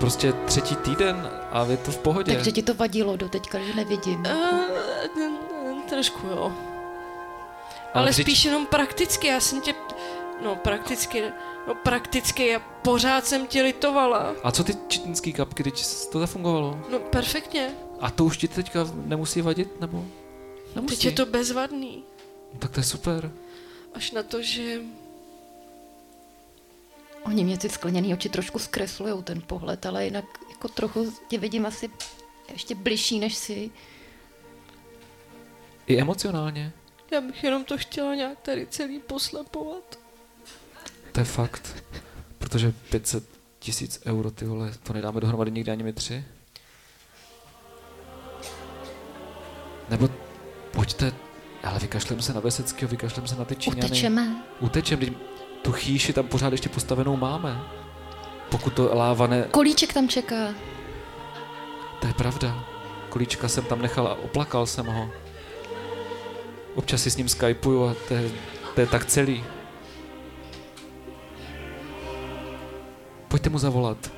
prostě třetí týden a je to v pohodě. Takže ti to vadilo do teďka, že nevidím. Uh, trošku jo. Ale, Ale spíš řič... jenom prakticky, já jsem tě... No prakticky, no prakticky, já pořád jsem tě litovala. A co ty čitnický kapky, teď to zafungovalo? No perfektně. A to už ti teďka nemusí vadit, nebo? Nemusí. Teď je to bezvadný. No, tak to je super. Až na to, že... Oni mě ty skleněný oči trošku zkreslujou ten pohled, ale jinak jako trochu tě vidím asi ještě bližší než si. I emocionálně. Já bych jenom to chtěla nějak tady celý poslepovat. To je fakt, protože pět set tisíc euro, ty vole, to nedáme dohromady nikdy ani my tři. Nebo pojďte, ale vykašlem se na Veseckýho, vykašlem se na ty Číňany. Utečeme. Utečeme, tu chýši tam pořád ještě postavenou máme. Pokud to láva ne... Kolíček tam čeká. To je pravda. Kolíčka jsem tam nechal a oplakal jsem ho. Občas si s ním skypuju a to je, to je tak celý. Pojďte mu zavolat.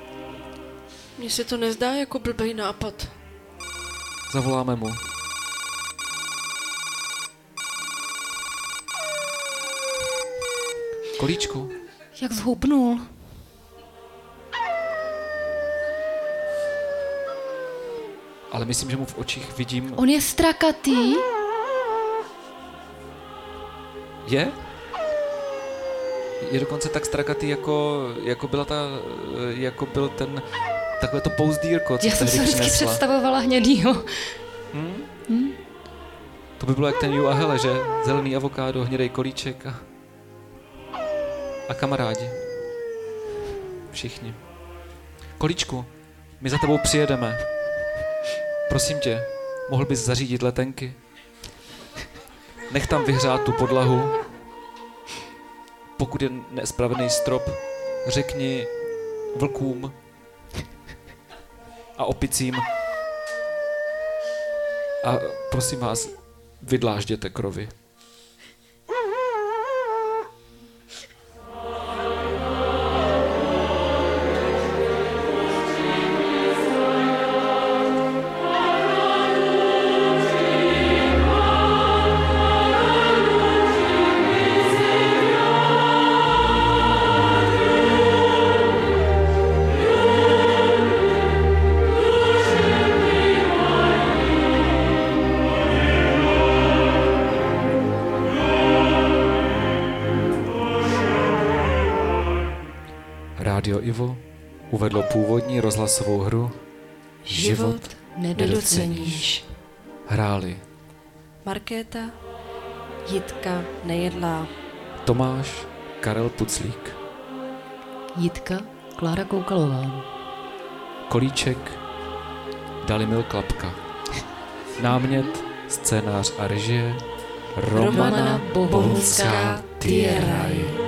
Mně se to nezdá jako blbej nápad. Zavoláme mu. Kolíčku. Jak zhubnul. Ale myslím, že mu v očích vidím... On je strakatý. Je? Je dokonce tak strakatý, jako, jako byla ta... Jako byl ten... Takhle to pouzdírko, co já jsem se vždycky představovala hnědýho. Hmm? Hmm? To by bylo jak ten Ju a Hele, že? Zelený avokádo, hnědej kolíček a... A kamarádi. Všichni. Kolíčku, my za tebou přijedeme. Prosím tě, mohl bys zařídit letenky? Nech tam vyhřát tu podlahu. Pokud je nespravený strop, řekni vlkům a opicím. A prosím vás, vydlážděte krovy. Uvedlo původní rozhlasovou hru Život nedoceníš. Hráli Markéta, Jitka Nejedlá, Tomáš Karel Puclík, Jitka Klára Koukalová, Kolíček Dalimil Klapka, námět, scénář a režie Romana Bohuňská-Tieraj.